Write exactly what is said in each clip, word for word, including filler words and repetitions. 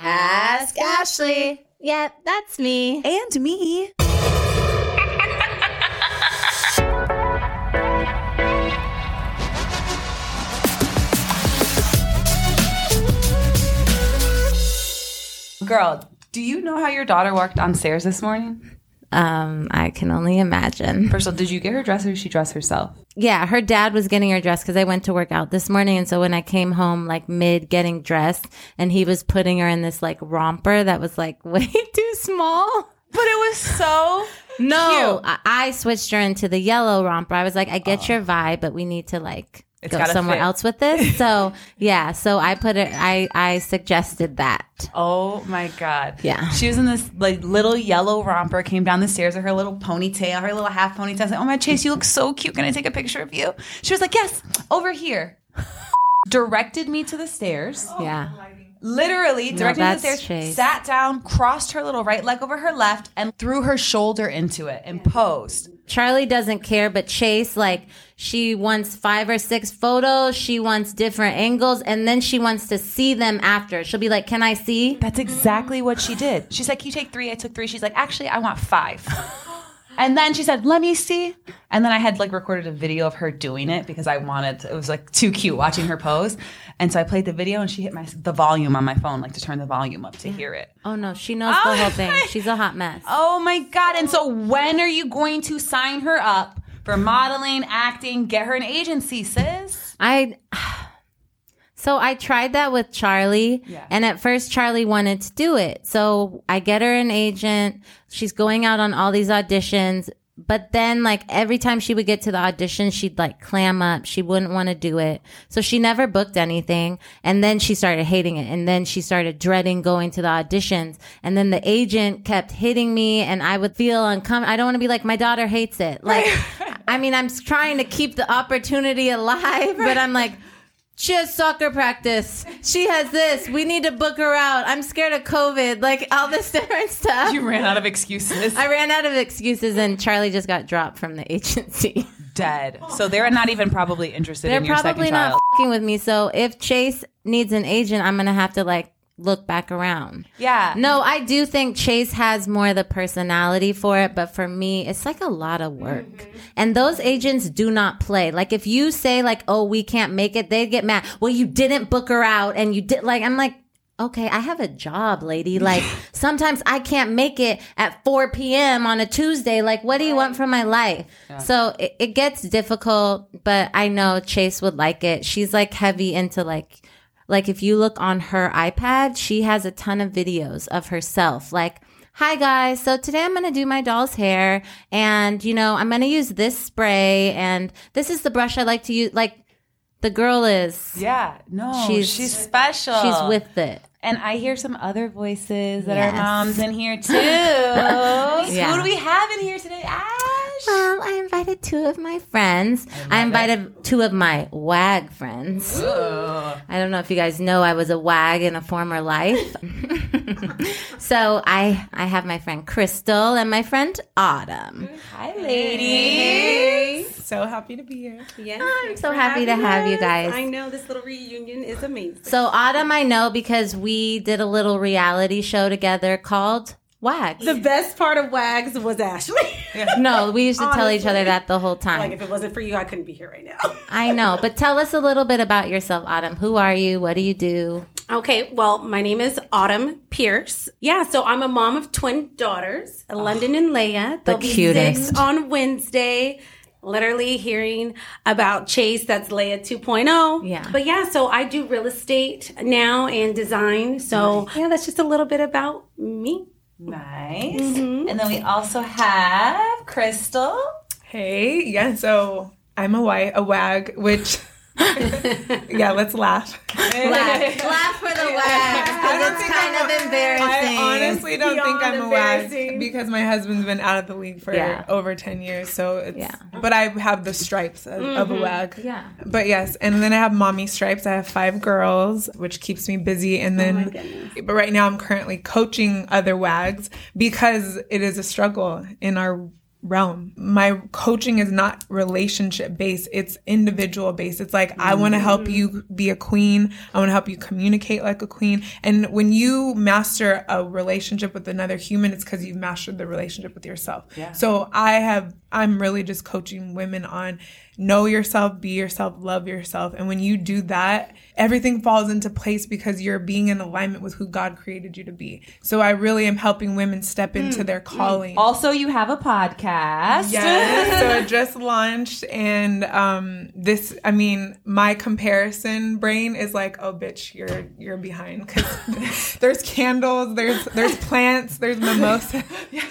Ask Ashley. Yep, that's me. And me. Girl, do you know how your daughter walked downstairs this morning? Um, I can only imagine. First of all, did you get her dress or did she dress herself? Yeah, her dad was getting her dressed because I went to work out this morning. And so when I came home, like mid getting dressed, and he was putting her in this like romper that was like way too small. But it was so no, cute. I-, I switched her into the yellow romper. I was like, I get oh. your vibe, but we need to like it's go somewhere fit. Else with this. So yeah, so I put it, I, I suggested that. Oh my God. Yeah. She was in this like little yellow romper, came down the stairs with her little ponytail, her little half ponytail. I was like, oh my Chase, you look so cute. Can I take a picture of you? She was like, yes, over here. Directed me to the stairs. Oh, yeah. Literally directed no, me to the stairs, Chase. Sat down, crossed her little right leg over her left and threw her shoulder into it and yeah. posed. Charlie doesn't care, but Chase, like, she wants five or six photos. She wants different angles. And then she wants to see them after. She'll be like, can I see? That's exactly what she did. She's like, you take three. I took three. She's like, actually, I want five. And then she said, let me see. And then I had, like, recorded a video of her doing it because I wanted to, it was, like, too cute watching her pose. And so I played the video, and she hit my the volume on my phone, like, to turn the volume up to yeah. hear it. Oh, no. She knows oh, the whole thing. My, she's a hot mess. Oh, my God. And so when are you going to sign her up for modeling, acting, get her an agency, sis? I... So I tried that with Charlie, yeah. and at first Charlie wanted to do it. So I get her an agent. She's going out on all these auditions, but then like every time she would get to the audition, she'd like clam up. She wouldn't want to do it. So she never booked anything. And then she started hating it. And then she started dreading going to the auditions. And then the agent kept hitting me and I would feel uncomfortable. I don't want to be like, my daughter hates it. Like, I mean, I'm trying to keep the opportunity alive, but I'm like, she has soccer practice. She has this. We need to book her out. I'm scared of COVID. Like, all this different stuff. You ran out of excuses. I ran out of excuses, and Charlie just got dropped from the agency. Dead. So they're not even probably interested they're in your second child. They're probably not f***ing with me. So if Chase needs an agent, I'm going to have to, like, look back around. Yeah. No, I do think Chase has more of the personality for it, but for me, it's like a lot of work. Mm-hmm. And those agents do not play. Like if you say like, oh, we can't make it, they get mad. Well, you didn't book her out and you did like, I'm like, okay, I have a job, lady. Like sometimes I can't make it at four p.m. on a Tuesday. Like what do you want from my life? Yeah. So it, it gets difficult, but I know Chase would like it. She's like heavy into like, Like, if you look on her iPad, she has a ton of videos of herself. Like, hi, guys. So today I'm going to do my doll's hair. And, you know, I'm going to use this spray. And this is the brush I like to use. Like, the girl is. Yeah. No, she's, she's special. She's with it. And I hear some other voices that yes. are moms in here, too. yeah. Who do we have in here today? Ash? Well, I invited two of my friends. I, I invited it. two of my WAG friends. Ooh. I don't know if you guys know I was a WAG in a former life. so I I have my friend Kristel and my friend Autumn. Hi, ladies. Hey. So happy to be here. Yes, oh, I'm so happy to have you guys. I know. This little reunion is amazing. So Autumn I know because we We did a little reality show together called WAGS. The best part of WAGS was Ashley. no, we used to Honestly. tell each other that the whole time. Like, if it wasn't for you, I couldn't be here right now. I know. But tell us a little bit about yourself, Autumn. Who are you? What do you do? Okay. Well, my name is Autumn Pierce. Yeah. So I'm a mom of twin daughters, oh, London and Leia. They'll the be cutest. On Wednesday. Literally hearing about Chase, that's Leia two point oh. Yeah. But yeah, so I do real estate now and design. So yeah, that's just a little bit about me. Nice. Mm-hmm. And then we also have Kristel. Hey. Yeah, so I'm a, w- a WAG, which... yeah, let's laugh. Laugh, laugh for the WAG. Because it's kind I'm, of embarrassing. I honestly don't Beyond think I'm a WAG because my husband's been out of the league for yeah. over ten years. So, it's, yeah. but I have the stripes of, mm-hmm. of a WAG. Yeah. But yes, and then I have mommy stripes. I have five girls, which keeps me busy. And then, oh but right now I'm currently coaching other WAGs because it is a struggle in our realm. My coaching is not relationship based. It's individual based. It's like, mm-hmm. I want to help you be a queen. I want to help you communicate like a queen. And when you master a relationship with another human, it's because you've mastered the relationship with yourself. Yeah. So I have, I'm really just coaching women on know yourself, be yourself, love yourself. And when you do that, everything falls into place because you're being in alignment with who God created you to be. So I really am helping women step into mm. their calling. Also, you have a podcast. Yes. So it just launched. And um, this, I mean, my comparison brain is like, oh, bitch, you're you're behind. Because there's candles, there's there's plants, there's mimosa. Yeah.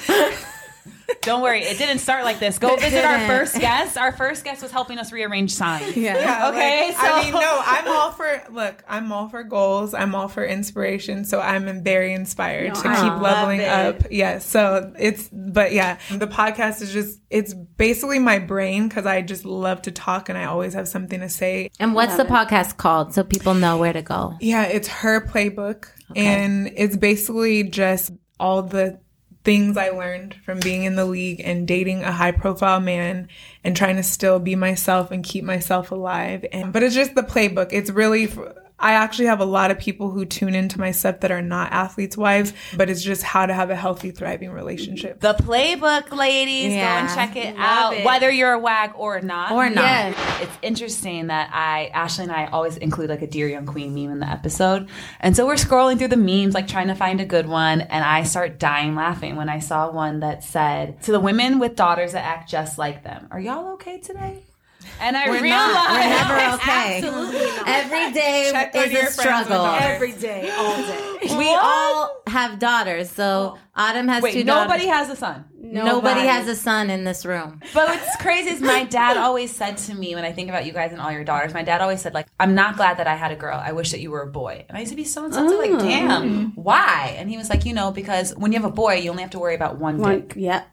Don't worry, it didn't start like this. Go visit our first guest. Our first guest was helping us rearrange signs. Yeah. yeah okay. Like, so. I mean, no, I'm all for, look, I'm all for goals. I'm all for inspiration. So I'm very inspired no, to I keep leveling it. up. Yeah. So it's, but yeah, the podcast is just, it's basically my brain because I just love to talk and I always have something to say. And what's the it. podcast called so people know where to go? Yeah, it's Her Playbook. Okay. And it's basically just all the things I learned from being in the league and dating a high-profile man and trying to still be myself and keep myself alive. And but it's just the playbook. It's really... I actually have a lot of people who tune into my stuff that are not athletes' wives, but it's just how to have a healthy, thriving relationship. The playbook, ladies. Yeah. Go and check it Love out, it. whether you're a WAG or not. Or not. Yes. It's interesting that I, Ashley and I always include like a Dear Young Queen meme in the episode. And so we're scrolling through the memes, like trying to find a good one. And I start dying laughing when I saw one that said, to the women with daughters that act just like them, are y'all okay today? And I we're realized not. we're never okay. Absolutely not. Every day Check is a struggle. Every day, all day. We what? all have daughters. So Autumn has Wait, two daughters. Nobody has a son. Nobody. nobody has a son in this room. But what's crazy is my dad always said to me when I think about you guys and all your daughters, my dad always said, like, I'm not glad that I had a girl. I wish that you were a boy. And I used to be so insulted, oh. like, damn, why? And he was like, you know, because when you have a boy, you only have to worry about one, one dick. Yep.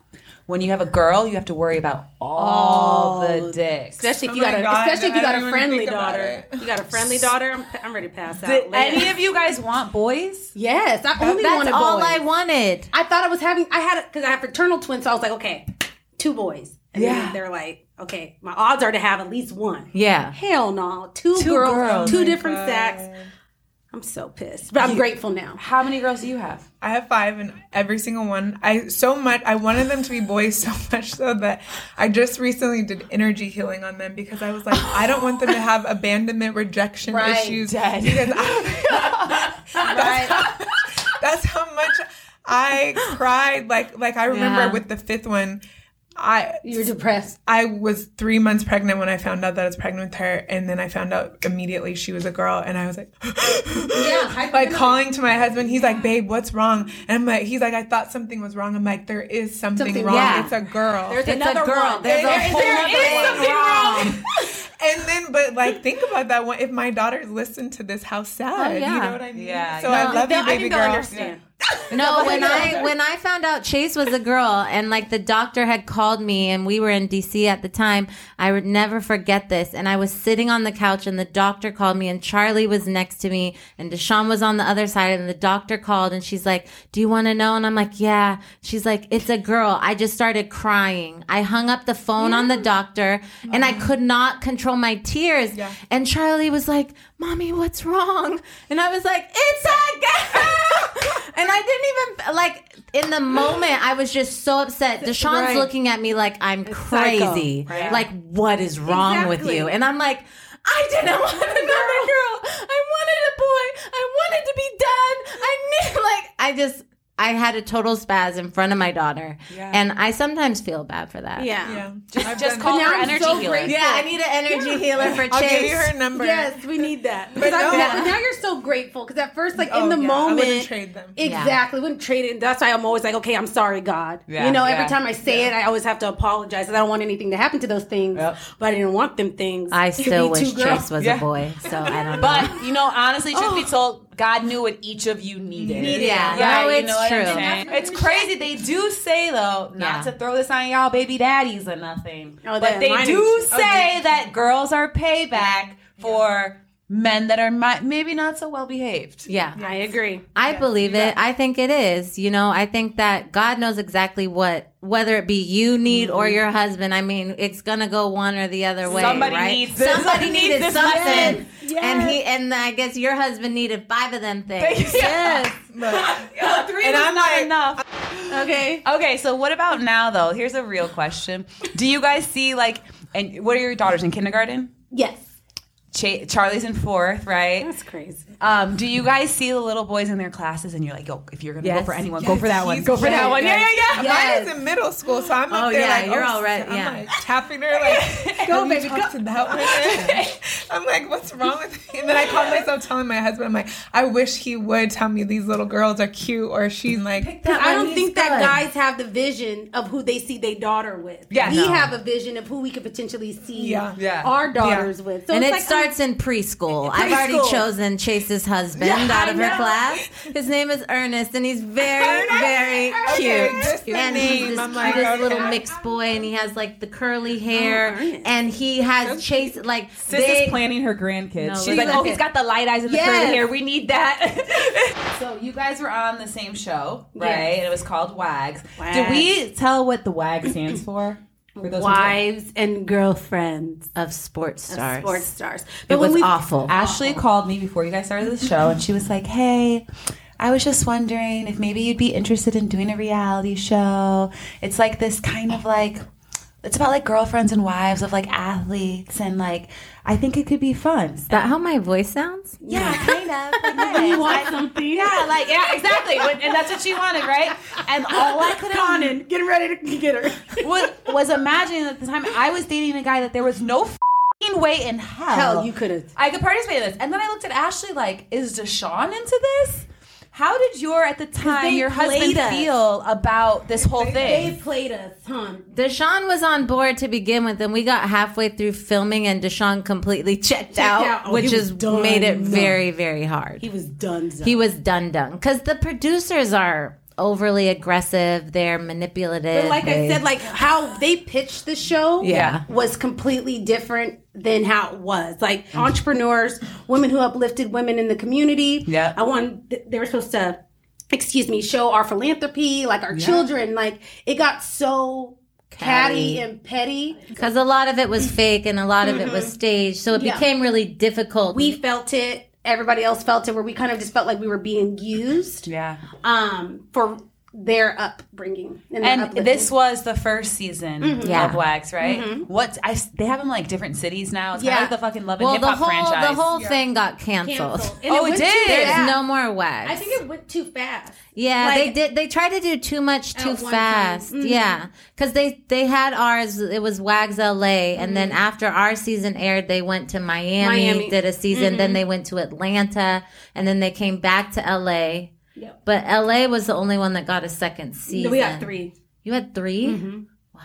When you have a girl, you have to worry about all the dicks. Especially if you oh got a, God, especially if you got a friendly daughter. You got a friendly daughter. I'm, I'm ready to pass out. Did any of you guys want boys? Yes, I only That's wanted boys. That's all I wanted. I thought I was having. I had because I have fraternal twins, so I was like, okay, two boys. And yeah, they're like, okay, my odds are to have at least one. Yeah, hell no, two, two girls, girls, two oh different God. sacks. I'm so pissed, but I'm you, grateful now. How many girls do you have? I have five, and every single one, I so much. I wanted them to be boys so much so that I just recently did energy healing on them because I was like, I don't want them to have abandonment, rejection right, issues. Dead. Because I, that's, right. how, that's how much I cried. Like, like I remember yeah. with the fifth one. I you were depressed. I was three months pregnant when I found out that I was pregnant with her, and then I found out immediately she was a girl, and I was like, yeah, like calling to my husband. He's like, babe, what's wrong? And I'm like, he's like, I thought something was wrong. I'm like, there is something, something wrong. Yeah. It's a girl. There's it's another girl. There's there, a whole there other is something wrong. And then, but like, think about that one. If my daughters listen to this, how sad. Oh, yeah. You know what I mean? Yeah. So no, I love you, baby I girl. Understand. No, when I when I found out Chase was a girl and like the doctor had called me and we were in D C at the time, I would never forget this. And I was sitting on the couch and the doctor called me and Charlie was next to me and Deshawn was on the other side and the doctor called and she's like, do you want to know? And I'm like, yeah. She's like, it's a girl. I just started crying. I hung up the phone yeah. on the doctor oh. and I could not control my tears. Yeah. And Charlie was like, mommy, what's wrong? And I was like, it's a girl. And I didn't even, like, in the moment, I was just so upset. Deshawn's right. looking at me like I'm it's crazy. Psycho, right? Like, what is wrong exactly. with you? And I'm like, I didn't want another girl. I wanted a boy. I wanted to be done. I knew, like, I just, I had a total spaz in front of my daughter. Yeah. And I sometimes feel bad for that. Yeah. yeah. Just, just call her energy so healer. Grateful. Yeah, I need an energy yeah. healer for Chase. I'll give you her number. Yes, we need that. But no. yeah. now you're so grateful. Because at first, like oh, in the yeah. moment. I wouldn't trade them. Exactly. Yeah. Wouldn't trade it. And that's why I'm always like, okay, I'm sorry, God. Yeah. You know, every yeah. time I say yeah. it, I always have to apologize. And I don't want anything to happen to those things. Yep. But I didn't want them things. I still wish Chase was yeah. a boy. So I don't know. But, you know, honestly, truth be told, God knew what each of you needed. needed. Yeah, yeah, no, it's you know true. It's crazy. They do say though, not yeah. to throw this on y'all baby daddies or nothing, oh, but they do say oh, that girls are payback yeah. for men that are my, maybe not so well behaved. Yeah. Yes. I agree. I yeah. believe yeah. it. I think it is. You know, I think that God knows exactly what, whether it be you need mm-hmm. or your husband. I mean, it's going to go one or the other way. Somebody right? needs this. Somebody needed this something. Yes. And he, and I guess your husband needed five of them things. yeah. Yes. Look, well, three and was I'm not like, enough. Okay. Okay. So what about now though? Here's a real question. Do you guys see like, and what are your daughters in kindergarten? Yes. Ch- Charlie's in fourth, right? That's crazy. Um, do you guys see the little boys in their classes and you're like, yo, if you're going to yes. go for anyone, yes. go for that one. He's go for yes. that one. Yes. Yeah, yeah, yeah. Yes. Mine is in middle school, so I'm oh, up there yeah, like, you're oh, all right. I'm yeah. like tapping her like, go baby, go. To that one? I'm like, what's wrong with me? And then I caught myself telling my husband, I'm like, I wish he would tell me these little girls are cute or she's like. I don't think good. that guys have the vision of who they see their daughter with. Yeah, we no. have a vision of who we could potentially see yeah. Yeah. our daughters yeah. with. So and it's it like, starts Starts in preschool. preschool. I've already chosen Chase's husband yeah, out of her class. His name is Ernest, and he's very, very cute. Okay, and he's this cutest like, okay. little mixed boy, and he has like the curly hair, oh, and he has Chase like. Sis big... is planning her grandkids. No, She's like, oh, he's got the light eyes and the yes. curly hair. We need that. So you guys were on the same show, right? Yes. And it was called WAGS. WAGS. Did we tell what the WAGS stands for? Wives and girlfriends of sports stars. Of sports stars. But it was we, awful. Ashley awful. called me before you guys started the show, and she was like, hey, I was just wondering if maybe you'd be interested in doing a reality show. It's like this kind of like, it's about like girlfriends and wives of like athletes, and like, I think it could be fun. Is that how my voice sounds? Yeah, yeah. kind of. Like, yes. You want something? Yeah, like, yeah, exactly. And that's what she wanted, right? And all I could have done, getting ready to get her, was, was imagining at the time I was dating a guy that there was no f***ing way in hell. Hell, you could have. I could participate in this. And then I looked at Ashley like, is Deshawn into this? How did your, at the time, your husband us. feel about this whole they, thing? They played us, huh? Deshawn was on board to begin with, and we got halfway through filming, and Deshawn completely checked, checked out, out. Oh, which has made it very, very hard. He was done. He was done, done. Because the producers are overly aggressive. They're manipulative. But like they, I said, like how they pitched the show yeah. was completely different than how it was. Like entrepreneurs, women who uplifted women in the community. Yeah, I wanted. They were supposed to, excuse me, show our philanthropy, like our yeah. children. Like it got so catty, catty and petty because a lot of it was fake and a lot of mm-hmm. it was staged. So it yeah. became really difficult. We felt it. Everybody else felt it, where we kind of just felt like we were being used yeah. um, for their upbringing. And, their and this was the first season mm-hmm. yeah. of WAGS, right? Mm-hmm. What I, they have them like different cities now. It's yeah. kind of like the fucking Love and well, Hip Hop the whole, franchise. The whole yeah. thing got canceled. canceled. Oh, it, it did? There's no more WAGS. I think it went too fast. Yeah, like, they did. They tried to do too much too fast. Mm-hmm. Yeah, because they, they had ours. It was WAGS L A, mm-hmm. and then after our season aired, they went to Miami, Miami. did a season. Mm-hmm. Then they went to Atlanta, and then they came back to L A. Yep. But L A was the only one that got a second season. We had three. You had three? Mm-hmm. Wow.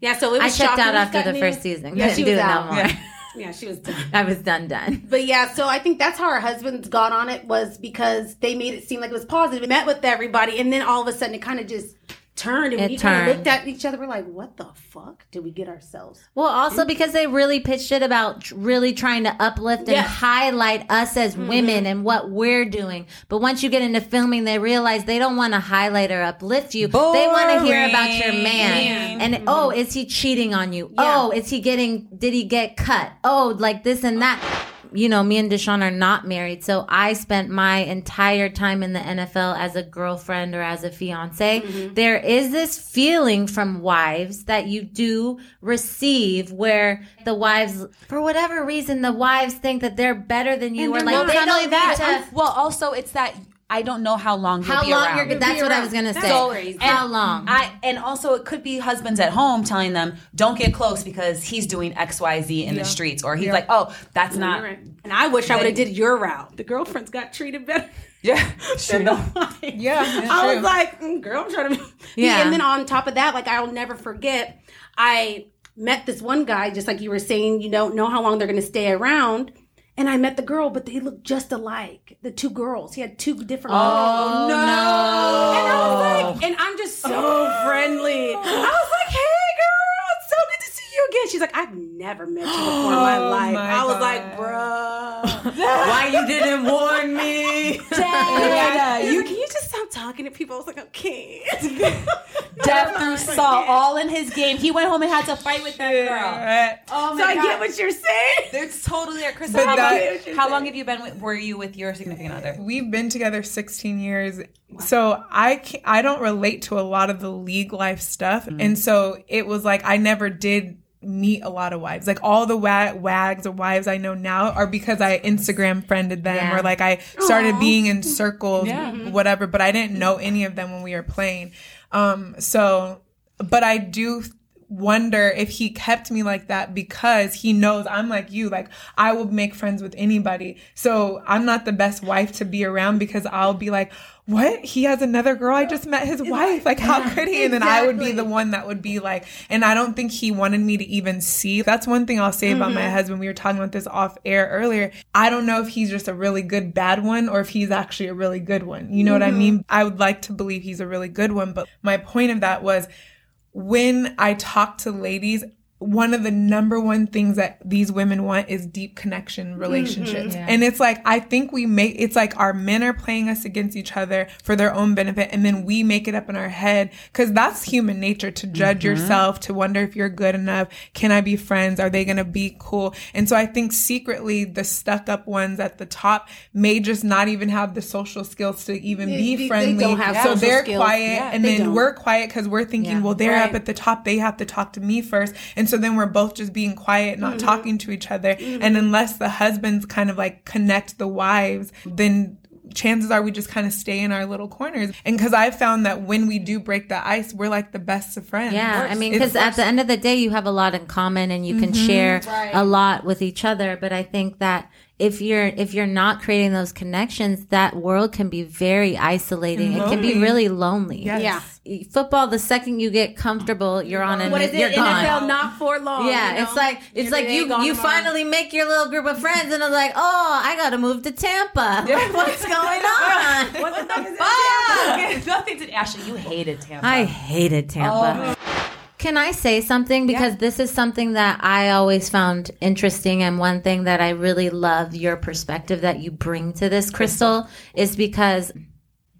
Yeah, so it was I checked out after the first season. Yeah, she was out. No more. Yeah. Yeah, she was done. I was done, done. But yeah, so I think that's how her husband's got on it, was because they made it seem like it was positive. It met with everybody, and then all of a sudden it kind of just turned. And it we kind of looked at each other. We're like, what the fuck did we get ourselves? Well, also mm-hmm. because they really pitched it about really trying to uplift and yes. highlight us as mm-hmm. women and what we're doing. But once you get into filming, they realize they don't want to highlight or uplift you. Boring. They want to hear about your man. man. And mm-hmm. oh, is he cheating on you? Yeah. Oh, is he getting, did he get cut? Oh, like this and that. You know, me and Deshawn are not married, so I spent my entire time in the N F L as a girlfriend or as a fiance. Mm-hmm. There is this feeling from wives that you do receive where the wives, for whatever reason, the wives think that they're better than you. And or like, they don't need that. To, well, also, it's that... I don't know how long you'll be around. How long you're, that's what I was going to say. So, and how long? I, and also it could be husbands at home telling them, don't get close because he's doing X, Y, Z in yeah. the streets. Or he's yeah. like, oh, that's yeah, not. Right. And I wish I would have did your route. The girlfriends got treated better. Yeah. Sure. Yeah. I true. was like, mm, girl, I'm trying to. Yeah. And then on top of that, like I'll never forget, I met this one guy, just like you were saying, you don't know how long they're going to stay around. And I met the girl, but they looked just alike. The two girls. He had two different girls. Oh, no. no. And I was like, and I'm just so oh. friendly. I was like, hey, girl, it's so good to see you again. She's like, I've never met you before in my life. Oh my I was God. like, bruh. Why you didn't warn me? Dang, you can you just stop talking to people? I was like, okay. Death through salt, all in his game. He went home and had to fight with that girl. Yeah. Oh my so God. I get what you're saying. It's totally there, Kristel. How, that, long, how long have you been? With, were you with your significant other? We've been together sixteen years. Wow. So I can't, I don't relate to a lot of the league life stuff, mm. and so it was like I never did meet a lot of wives. Like all the wa- wags or wives I know now are because I Instagram friended them yeah. or like I started Aww. being in circles, yeah. whatever. But I didn't know any of them when we were playing. Um, so, but I do wonder if he kept me like that because he knows I'm like you. Like I will make friends with anybody. So I'm not the best wife to be around because I'll be like, what? He has another girl? I just met his wife. Like, how could he? And then exactly. I would be the one that would be like, and I don't think he wanted me to even see. That's one thing I'll say mm-hmm. about my husband. We were talking about this off air earlier. I don't know if he's just a really good bad one or if he's actually a really good one. You know mm-hmm. what I mean? I would like to believe he's a really good one. But my point of that was when I talk to ladies, one of the number one things that these women want is deep connection relationships. Mm-hmm. Yeah. And it's like, I think we make, it's like our men are playing us against each other for their own benefit. And then we make it up in our head. Cause that's human nature to judge mm-hmm. yourself, to wonder if you're good enough. Can I be friends? Are they going to be cool? And so I think secretly the stuck up ones at the top may just not even have the social skills to even they, be they, friendly. They don't have so they're skills. quiet. Yeah, and then don't. we're quiet cause we're thinking, yeah, well, they're right. up at the top. They have to talk to me first. And so So then we're both just being quiet, not mm-hmm. talking to each other. Mm-hmm. And unless the husbands kind of like connect the wives, then chances are we just kind of stay in our little corners. And because I've found that when we do break the ice, we're like the best of friends. Yeah, worse. I mean, because at the end of the day, you have a lot in common and you mm-hmm. can share right. a lot with each other. But I think that if you're if you're not creating those connections, that world can be very isolating. It can be really lonely. Yes. Yeah. Football, the second you get comfortable, you're on an. What is it? You're N F L gone. Not for long. Yeah, you know? it's like it's you're like you you tomorrow. finally make your little group of friends, and it's like, oh, I gotta move to Tampa. Yeah. What's going on? What the fuck? It's nothing to Ashley. You hated Tampa. I hated Tampa. Oh. Can I say something? Because yeah. this is something that I always found interesting, and one thing that I really love your perspective that you bring to this, Kristel, is because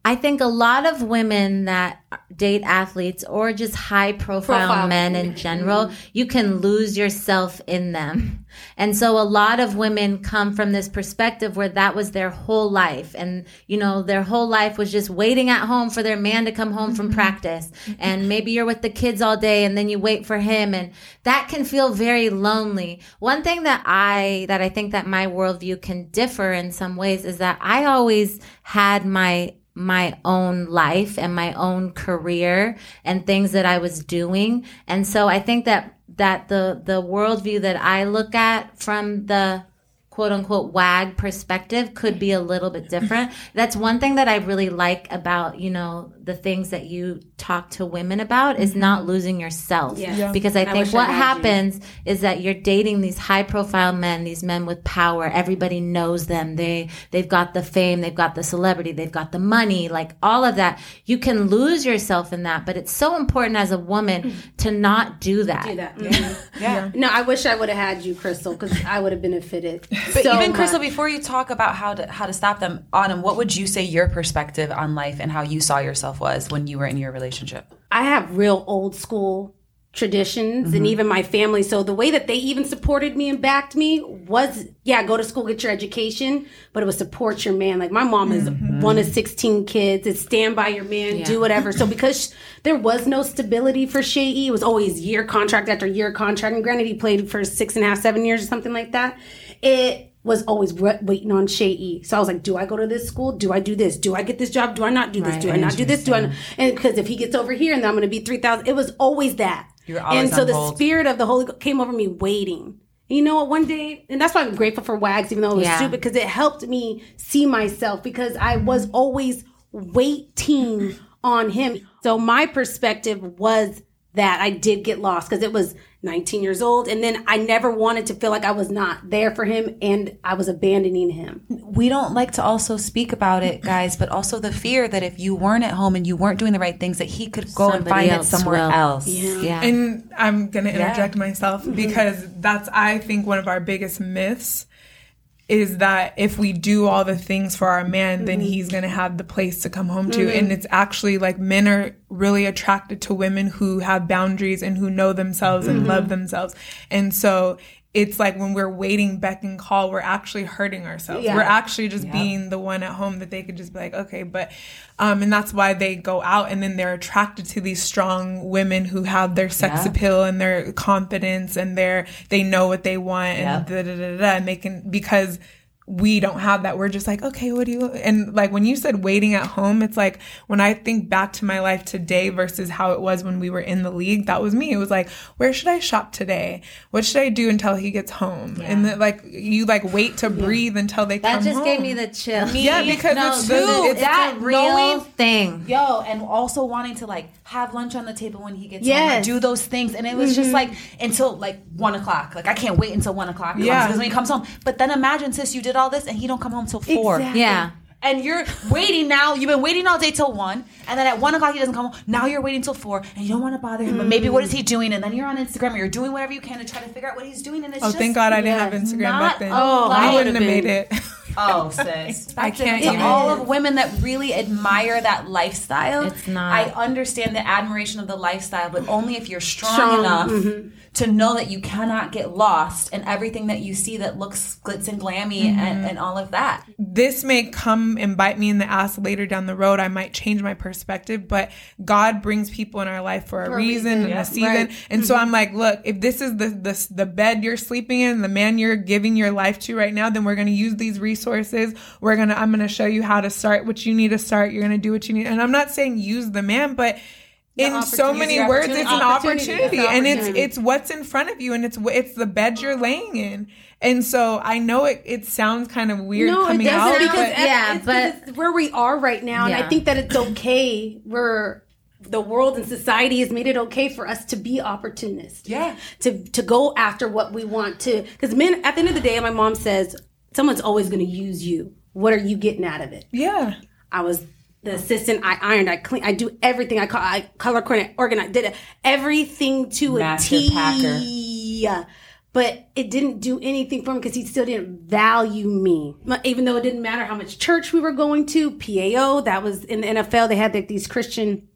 I think a lot of women that date athletes or just high-profile Profile. men in general, you can lose yourself in them. And so a lot of women come from this perspective where that was their whole life. And, you know, their whole life was just waiting at home for their man to come home from practice. And maybe you're with the kids all day and then you wait for him. And that can feel very lonely. One thing that I, that I think that my worldview can differ in some ways is that I always had my my own life and my own career and things that I was doing. And so I think that, that the, the worldview that I look at from the quote unquote WAG perspective could be a little bit different. That's one thing that I really like about, you know, the things that you talk to women about is not losing yourself. Yeah. Yeah. Because I think I what I happens you. is that you're dating these high profile men, these men with power. Everybody knows them. They, they've got the fame. They've got the celebrity. They've got the money, like all of that. You can lose yourself in that, but it's so important as a woman to not do that. Do that. Yeah. Yeah. Yeah. No, I wish I would have had you, Kristel, because I would have benefited. But so even, Kristel, before you talk about how to how to stop them, Autumn, what would you say your perspective on life and how you saw yourself was when you were in your relationship? I have real old school traditions mm-hmm. and even my family. So the way that they even supported me and backed me was, yeah, go to school, get your education, but it was support your man. Like my mom is mm-hmm. one of sixteen kids. It's stand by your man, yeah. do whatever. So because she, there was no stability for Shea, it was always year contract after year contract. And granted, he played for six and a half, seven years or something like that. It was always re- waiting on Shea. So I was like, do I go to this school? Do I do this? Do I get this job? Do I not do this? Right. Do I not do this? Do I not? And because if he gets over here and then I'm going to be three thousand, it was always that. You're always and so on the hold. Spirit of the Holy Ghost came over me waiting. You know what? One day, and that's why I'm grateful for WAGS, even though it was yeah. stupid, because it helped me see myself because I was always waiting on him. So my perspective was that I did get lost because it was nineteen years old. And then I never wanted to feel like I was not there for him and I was abandoning him. We don't like to also speak about it, guys, but also the fear that if you weren't at home and you weren't doing the right things that he could go Somebody and find it somewhere will. else. Yeah. Yeah. And I'm going to interject yeah. myself because that's, I think, one of our biggest myths is that if we do all the things for our man, mm-hmm. then he's going to have the place to come home to. Mm-hmm. And it's actually like men are really attracted to women who have boundaries and who know themselves mm-hmm. and love themselves. And so it's like when we're waiting beck and call, we're actually hurting ourselves. Yeah. We're actually just yeah. being the one at home that they could just be like, okay, but, um, and that's why they go out and then they're attracted to these strong women who have their sex yeah. appeal and their confidence and their, they know what they want and yeah. da, da, da, da, and they can, because we don't have that. We're just like, okay, what do you, and like when you said waiting at home, it's like when I think back to my life today versus how it was when we were in the league, that was me. It was like, where should I shop today? What should I do until he gets home? Yeah. And the, like, you like wait to breathe yeah. until they that come home. That just gave me the chill. Me? Yeah, because no, it's, too, it's that real knowing, thing. Yo, and also wanting to like have lunch on the table when he gets yes. home, like, do those things. And it was mm-hmm. just like until like one o'clock. Like I can't wait until one o'clock yeah. because when he comes home. But then imagine, sis, you did all this and he don't come home till four. Exactly. Yeah. And you're waiting now. You've been waiting all day till one. And then at one o'clock he doesn't come home. Now you're waiting till four. And you don't want to bother him. Mm. But maybe what is he doing? And then you're on Instagram or you're doing whatever you can to try to figure out what he's doing. And it's oh, just. Oh, thank God I didn't have Instagram back then. Oh, I wouldn't have made it. Oh, sis. I can't even. To all of women that really admire that lifestyle. It's not. I understand the admiration of the lifestyle, but only if you're strong, strong. enough mm-hmm. to know that you cannot get lost in everything that you see that looks glitz and glammy mm-hmm. and, and all of that. This may come and bite me in the ass later down the road. I might change my perspective, but God brings people in our life for a, for a reason, reason and yeah. a season. Right. And mm-hmm. so I'm like, look, if this is the, the, the bed you're sleeping in, the man you're giving your life to right now, then we're going to use these resources. Resources. We're gonna. I'm gonna show you how to start what you need to start. You're gonna do what you need. And I'm not saying use the man, but the in so many words, it's an opportunity, opportunity. An and opportunity. it's it's what's in front of you, and it's it's the bed you're laying in. And so I know it. It sounds kind of weird no, coming it doesn't out, because but, yeah, it's, but it's where we are right now, yeah. and I think that it's okay. We're. The world and society has made it okay for us to be opportunists. Yeah, to to go after what we want to, because men. At the end of the day, my mom says, someone's always going to use you. What are you getting out of it? Yeah. I was the assistant. I ironed. I cleaned. I do everything. I, call, I color coordinate, organized, did everything to Master a T. Packer. Yeah. But it didn't do anything for him because he still didn't value me. Even though it didn't matter how much church we were going to, P A O, that was in the N F L. They had like these Christian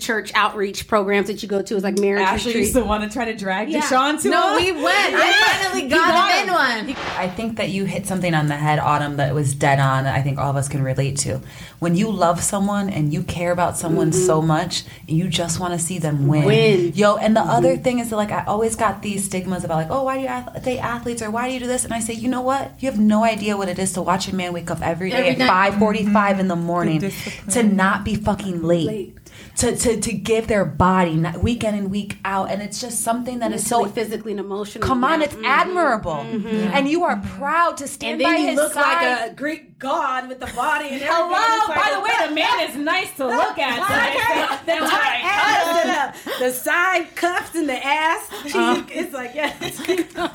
church outreach programs that you go to, is like marriage. Ashley retreat. Used to want to try to drag yeah. Deshawn to No, one. We went. I finally got, got him in one. I think that you hit something on the head, Autumn, that was dead on. That I think all of us can relate to. When you love someone and you care about someone mm-hmm. so much, you just want to see them win. Win. Yo, and the mm-hmm. other thing is that, like, I always got these stigmas about like, oh, why do you date athletes or why do you do this? And I say, you know what? You have no idea what it is to watch a man wake up every day every at five forty-five mm-hmm. in the morning to not be fucking late. late. To, to to give their body week in and week out, and it's just something that mentally, is so physically and emotionally. Come on, it's mm-hmm. admirable, mm-hmm. and you are proud to stand and by his look side. Like a Greek god with the body and everything. Hello, by the way, the man is nice to look at. The, the, the, the, the, the side cuffs and the ass, uh, it's like yeah.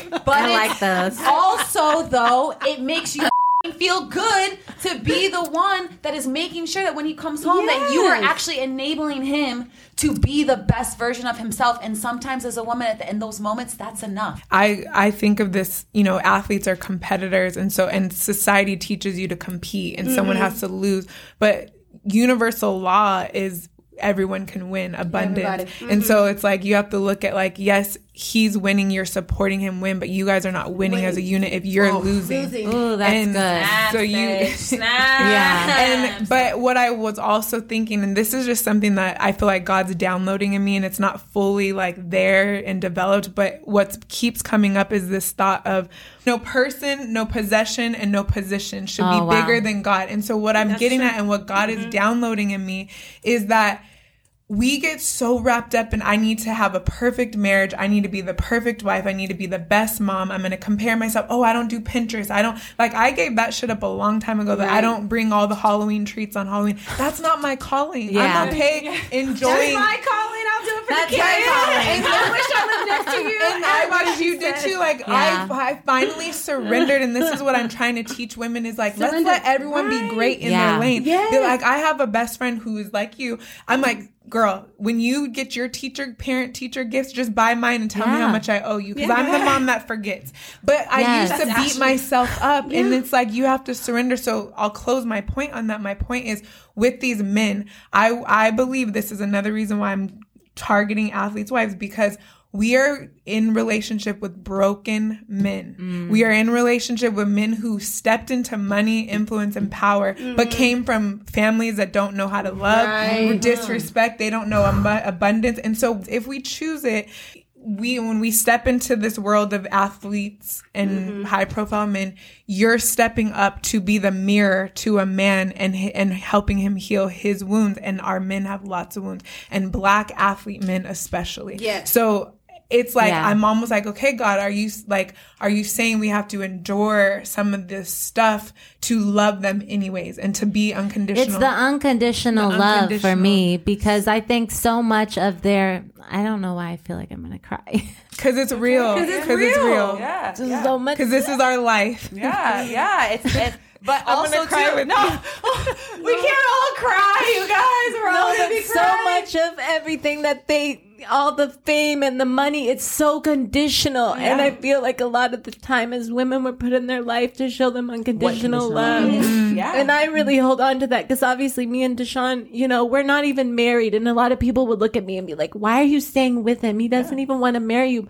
But I like those. Also, though, it makes you. Feel good to be the one that is making sure that when he comes home yes. that you are actually enabling him to be the best version of himself. And sometimes as a woman at the, in those moments, that's enough. I, I think of this, you know, athletes are competitors, and so and society teaches you to compete and mm-hmm. someone has to lose. But universal law is everyone can win, abundance. Mm-hmm. And so it's like you have to look at like, yes, he's winning, you're supporting him win, but you guys are not winning Wait. as a unit if you're oh, losing. losing. Oh, that's and good. So you yeah. And but what I was also thinking, and this is just something that I feel like God's downloading in me, and it's not fully like there and developed, but what keeps coming up is this thought of no person, no possession, and no position should oh, be wow. bigger than God. And so what I'm that's getting true. at and what God mm-hmm. is downloading in me is that we get so wrapped up in I need to have a perfect marriage. I need to be the perfect wife. I need to be the best mom. I'm going to compare myself. Oh, I don't do Pinterest. I don't like I gave that shit up a long time ago that right. I don't bring all the Halloween treats on Halloween. That's not my calling. Yeah. I'm okay yeah. enjoying. That's my calling. I'll do it for That's the kids. And I wish I lived next to you. And I watched you did too. Like yeah. I, I finally surrendered, and this is what I'm trying to teach women is like Surrender. Let's let everyone right. be great in yeah. their lane. Yes. They're like I have a best friend who is like you. I'm like. Girl, when you get your teacher, parent, teacher gifts, just buy mine and tell yeah. me how much I owe you. Because yeah. I'm the mom that forgets. But I yes, used to beat actually, myself up. Yeah. And it's like, you have to surrender. So I'll close my point on that. My point is with these men, I, I believe this is another reason why I'm targeting athletes' wives. Because we are in relationship with broken men. Mm. We are in relationship with men who stepped into money, influence, and power, mm. but came from families that don't know how to love, right. disrespect. They don't know ab- abundance. And so if we choose it, we when we step into this world of athletes and mm-hmm. high-profile men, you're stepping up to be the mirror to a man and and helping him heal his wounds. And our men have lots of wounds, and Black athlete men especially. Yes. So... It's like, yeah. I'm almost like, okay, God, are you like, are you saying we have to endure some of this stuff to love them anyways and to be unconditional? It's the unconditional the love unconditional. For me, because I think so much of their, I don't know why I feel like I'm going to cry. Because it's real. Because it's, it's real. Yeah. Because yeah. so much- this is our life. Yeah. Yeah. It's, it's- But I'm also, cry too, with no, we can't all cry, you guys. We're no, all gonna be crying. So much of everything that they, all the fame and the money, it's so conditional. Yeah. And I feel like a lot of the time as women, we're put in their life to show them unconditional love. Mm-hmm. Yeah. And I really hold on to that because obviously me and Deshawn, you know, we're not even married. And a lot of people would look at me and be like, why are you staying with him? He doesn't yeah. even want to marry you.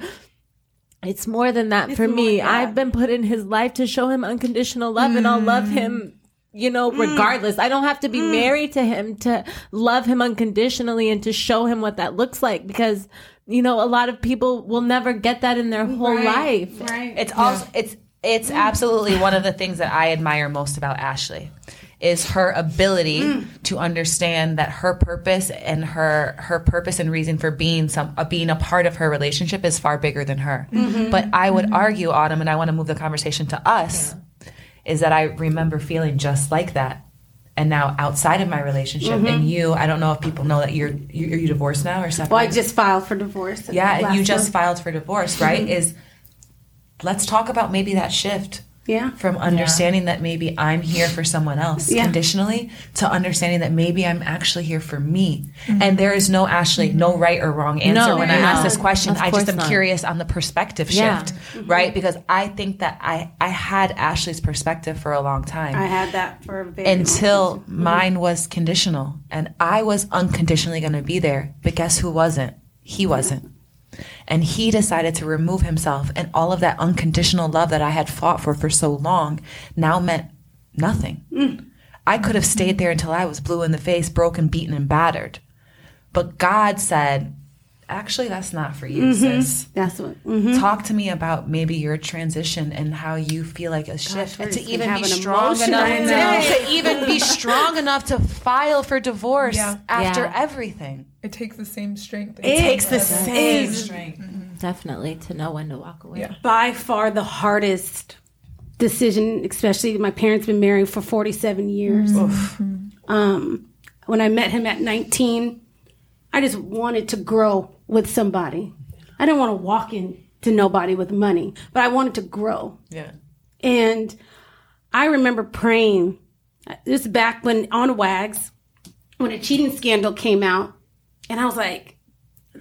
It's more than that it's for me. That. I've been put in his life to show him unconditional love, mm. and I'll love him, you know, mm. regardless. I don't have to be mm. married to him to love him unconditionally and to show him what that looks like, because, you know, a lot of people will never get that in their whole right. life. Right. It's yeah. also it's it's mm. absolutely one of the things that I admire most about Ashley is her ability mm. to understand that her purpose and her her purpose and reason for being some uh, being a part of her relationship is far bigger than her. Mm-hmm. But I would mm-hmm. argue, Autumn, and I want to move the conversation to us, yeah. is that I remember feeling just like that. And now outside of my relationship, mm-hmm. and you, I don't know if people know that you're, you're you divorced now or something. Well, I just filed for divorce. Yeah, and you just filed for divorce, right? Is let's talk about maybe that shift. Yeah. From understanding yeah. that maybe I'm here for someone else yeah. conditionally to understanding that maybe I'm actually here for me. Mm-hmm. And there is no Ashley, mm-hmm. no right or wrong answer. No, when no. I ask this question, of I just am not. Curious on the perspective shift, yeah. mm-hmm. right? Because I think that I, I had Ashley's perspective for a long time. I had that for a very until long time. Mine was conditional and I was unconditionally going to be there. But guess who wasn't? He wasn't. Mm-hmm. And he decided to remove himself, and all of that unconditional love that I had fought for for so long now meant nothing. Mm. I could have stayed there until I was blue in the face, broken, beaten, and battered. But God said, actually, that's not for you, mm-hmm. sis. That's what. Mm-hmm. Talk to me about maybe your transition and how you feel like a shift, Gosh, to even be strong enough to even be strong enough to file for divorce yeah. after yeah. everything. It takes the same strength. It, it takes the same strength. strength. Mm-hmm. Definitely to know when to walk away. Yeah. By far the hardest decision, especially my parents been married for forty-seven years. Mm-hmm. Um, when I met him at nineteen, I just wanted to grow with somebody. I didn't want to walk in to nobody with money, but I wanted to grow. Yeah. And I remember praying. This back when on WAGS, when a cheating scandal came out, and I was like,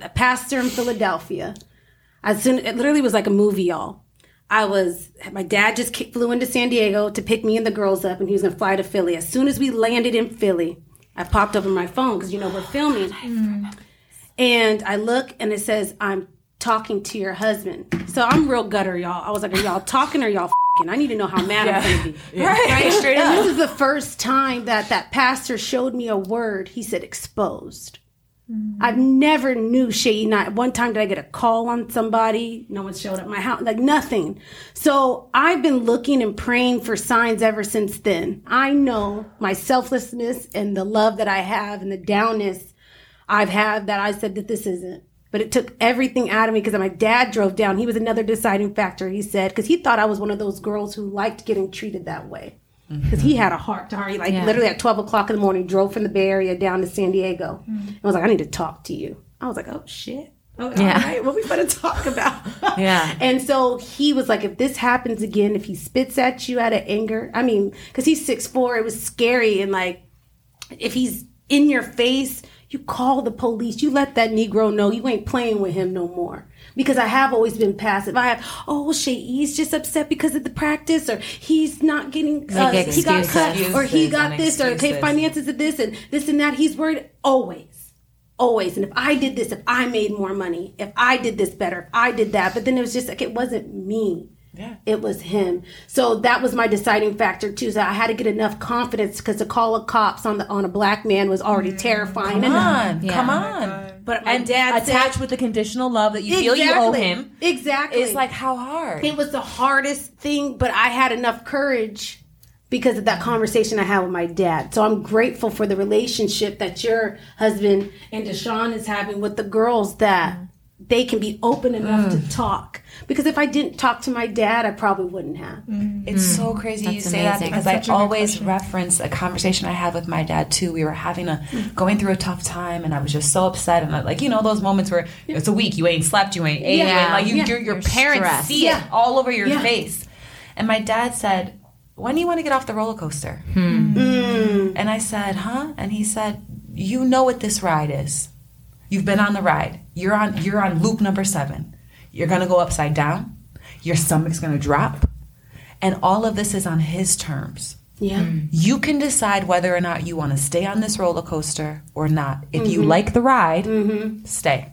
a pastor in Philadelphia. I soon, it literally was like a movie, y'all. I was, my dad just flew into San Diego to pick me and the girls up, and he was going to fly to Philly. As soon as we landed in Philly, I popped up on my phone because, you know, we're filming. Mm. And I look and it says, I'm talking to your husband. So I'm real gutter, y'all. I was like, are y'all talking or y'all f***ing? I need to know how mad yeah. I'm going to be. Yeah. Right? right? Straight and up. This is the first time that that pastor showed me a word. He said exposed. Mm. I've never knew shady night. One time did I get a call on somebody. No one showed up at my house. Like nothing. So I've been looking and praying for signs ever since then. I know my selflessness and the love that I have and the downness I've had that I said that this isn't. But it took everything out of me because my dad drove down. He was another deciding factor, he said, because he thought I was one of those girls who liked getting treated that way. Because he had a heart to heart. He like yeah. literally at twelve o'clock in the morning, drove from the Bay Area down to San Diego. Mm-hmm. And I was like, I need to talk to you. I was like, oh, shit. Oh, yeah. All right, what we going to talk about? Yeah. And so he was like, if this happens again, if he spits at you out of anger, I mean, because he's six foot four, it was scary. And like, if he's in your face, you call the police. You let that Negro know you ain't playing with him no more. Because I have always been passive. I have, oh, Shay's just upset because of the practice, or he's not getting, uh, he excuses. got cut, or he got this, excuses. or okay, finances of this and this and that. He's worried always, always. And if I did this, if I made more money, if I did this better, if I did that. But then it was just like, it wasn't me. Yeah. It was him. So that was my deciding factor too. So I had to get enough confidence because the call of cops on the on a black man was already terrifying. Come enough. on, yeah. come on. Oh but and dad attached said, with the conditional love that you exactly, feel you owe him. Exactly. It's like how hard. It was the hardest thing, but I had enough courage because of that conversation I had with my dad. So I'm grateful for the relationship that your husband and Deshawn is having with the girls that. Mm-hmm. They can be open enough mm. to talk. Because if I didn't talk to my dad, I probably wouldn't have. Mm. It's mm. so crazy That's you say amazing. that because I always reference a conversation I had with my dad too. We were having a, mm. going through a tough time and I was just so upset. And I, like, you know, those moments where yeah. it's a week, you ain't slept, you ain't ate. Yeah. You ain't, like you, yeah. your, your You're parents stressed. see yeah. it all over your yeah. face. And my dad said, when do you want to get off the roller coaster? Hmm. Mm. And I said, huh? And he said, you know what this ride is. You've been on the ride. You're on you're on loop number seven. You're going to go upside down. Your stomach's going to drop. And all of this is on his terms. Yeah. Mm. You can decide whether or not you want to stay on this roller coaster or not. If mm-hmm. you like the ride, mm-hmm. stay.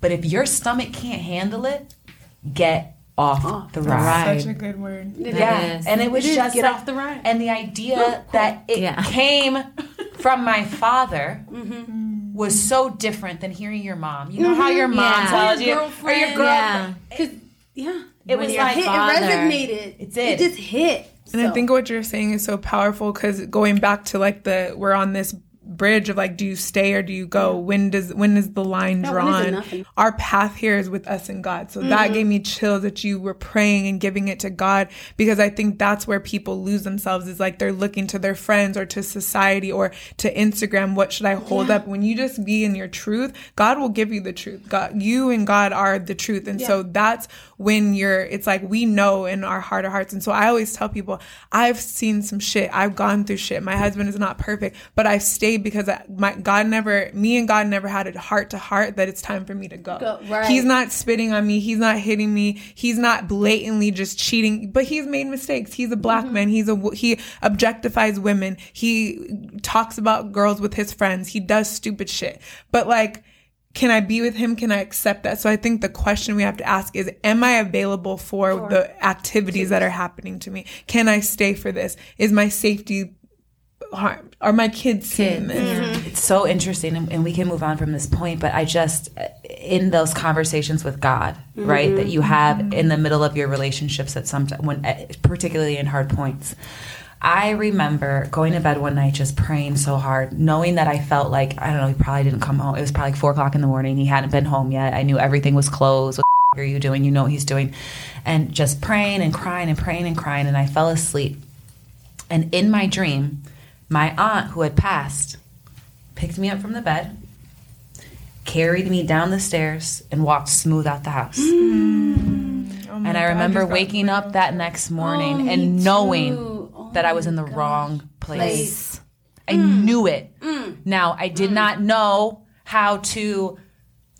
But if your stomach can't handle it, get off oh, the ride. That's such a good word. It yeah. Is. And it was it just get off the ride. And the idea oh, cool. that it yeah. came from my father. Mm-hmm. was so different than hearing your mom. You know mm-hmm. how your mom yeah. tells you, or your girlfriend. Yeah, it, yeah. it was like hit, it resonated. It did. It just hit. And so. I think what you're saying is so powerful because going back to like the we're on this bridge of like, do you stay or do you go? When does when is the line that drawn? Our path here is with us and God. So mm-hmm. that gave me chills that you were praying and giving it to God, because I think that's where people lose themselves, is like they're looking to their friends or to society or to Instagram. What should I hold yeah. up? When you just be in your truth, God will give you the truth. God, you and God are the truth. And yeah. so that's when you're, it's like we know in our heart of hearts. And so I always tell people, I've seen some shit. I've gone through shit. My husband is not perfect, but I've stayed because my God never, me and God never had a heart to heart that it's time for me to go. go right. He's not spitting on me. He's not hitting me. He's not blatantly just cheating. But he's made mistakes. He's a black mm-hmm. man. He's a he objectifies women. He talks about girls with his friends. He does stupid shit. But like, can I be with him? Can I accept that? So I think the question we have to ask is, am I available for sure. the activities that are happening to me? Can I stay for this? Is my safety harmed? Are my kids seeing this? Mm-hmm. It's so interesting, and, and we can move on from this point, but I just, in those conversations with God, mm-hmm. right, that you have mm-hmm. in the middle of your relationships at some time, when, particularly in hard points, I remember going to bed one night just praying so hard, knowing that I felt like, I don't know, he probably didn't come home. It was probably like four o'clock in the morning. He hadn't been home yet. I knew everything was closed. What the f- are you doing? You know what he's doing. And just praying and crying and praying and crying, and I fell asleep. And in my dream, my aunt, who had passed, picked me up from the bed, carried me down the stairs, and walked smooth out the house. Mm. Oh, and I remember God, waking God. up that next morning oh, and knowing oh, that I was in the gosh. wrong place. place. I mm. knew it. Mm. Now, I did mm. not know how to...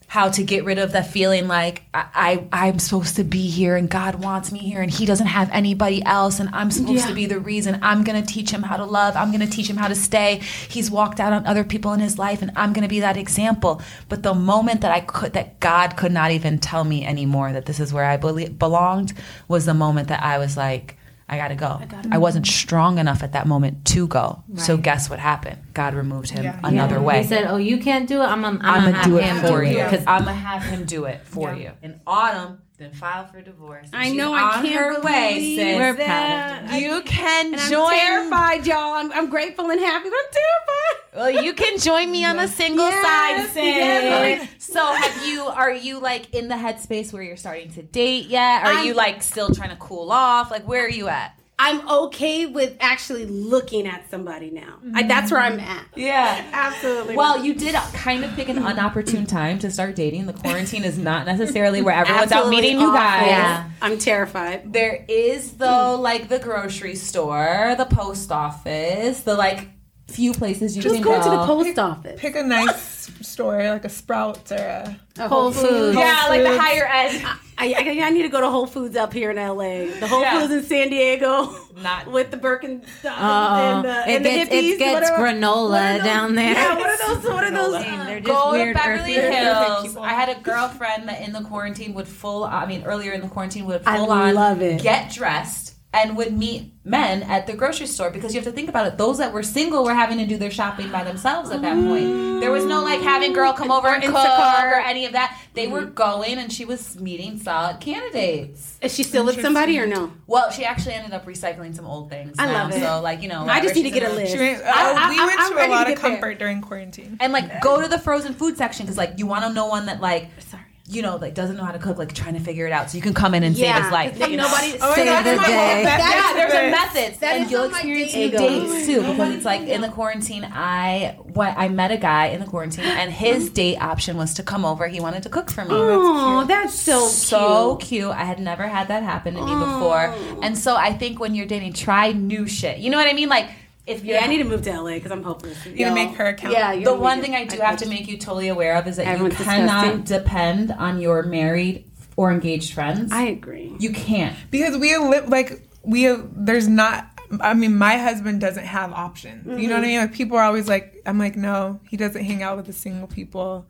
how to get rid of that feeling like I, I, I'm supposed to be here and God wants me here and he doesn't have anybody else and I'm supposed yeah. to be the reason. I'm going to teach him how to love. I'm going to teach him how to stay. He's walked out on other people in his life and I'm going to be that example. But the moment that I could, that God could not even tell me anymore that this is where I be- belonged was the moment that I was like, I got to go. I, gotta I wasn't strong enough at that moment to go. Right. So guess what happened? God removed him yeah. another yeah. way. He said, oh, you can't do it? I'm, I'm, I'm, I'm going to do it for you. Because I'm going to have him do it for yeah. you. And Autumn then filed for divorce. I she's know. I on can't her way says We're that. Proud of you. You can and join. I'm terrified, y'all. I'm, I'm grateful and happy, but I'm terrified. Well, you can join me on the single yes, side. Yes. So have you, are you like in the headspace where you're starting to date yet? Are I'm, you like still trying to cool off? Like where are you at? I'm okay with actually looking at somebody now. Mm-hmm. I, that's where I'm at. Yeah, absolutely. Well, you did kind of pick an unopportune time to start dating. The quarantine is not necessarily where everyone's out meeting awful. New guys. Yeah. I'm terrified. There is, though, like the grocery store, the post office, the like few places you Just can go. Just go to the post pick, office. Pick a nice store, like a Sprouts or a... a Whole, Whole Foods. Foods. Yeah, Whole Foods. Like the higher end. I, I, I need to go to Whole Foods up here in L A. The Whole yeah. Foods in San Diego, not with the Birkenstocks uh, and, uh, and gets, the hippies. It gets are, granola those, down there. Yeah, what are those? What are those? Uh, They're just go weird to Beverly Hills. Hills. I had a girlfriend that in the quarantine would full. I mean, earlier in the quarantine would full I on love it. Get dressed and would meet men at the grocery store, because you have to think about it. Those that were single were having to do their shopping by themselves at that point. There was no like having girl come over or and cook or any of that. They mm-hmm. were going, and she was meeting solid candidates. Is she still with somebody or no? Well, she actually ended up recycling some old things. I now, love it. So like you know, I just need to get a list. Went, oh, I, I, we went I, through a lot of comfort there. During quarantine, and like go to the frozen food section because like you want to know one that like. Sorry. You know, like doesn't know how to cook, like trying to figure it out. So you can come in and yeah, save his life. You know? Nobody oh save God, the day. That, yeah, there's a method, that and you'll experience new dates too. Because it's like in the quarantine, I what I met a guy in the quarantine, and his date option was to come over. He wanted to cook for me. Oh, that's, that's so so cute. cute. I had never had that happen to me oh. before, and so I think when you're dating, try new shit. You know what I mean, like. If yeah, I need to move to L A because I'm hopeless. You're going to make her account. Yeah, the one thing I do I have to make you totally aware of is that you cannot depend on your married or engaged friends. I agree. You can't. Because we live, like, we there's not, I mean, my husband doesn't have options. Mm-hmm. You know what I mean? Like, people are always like, I'm like, no, he doesn't hang out with the single people.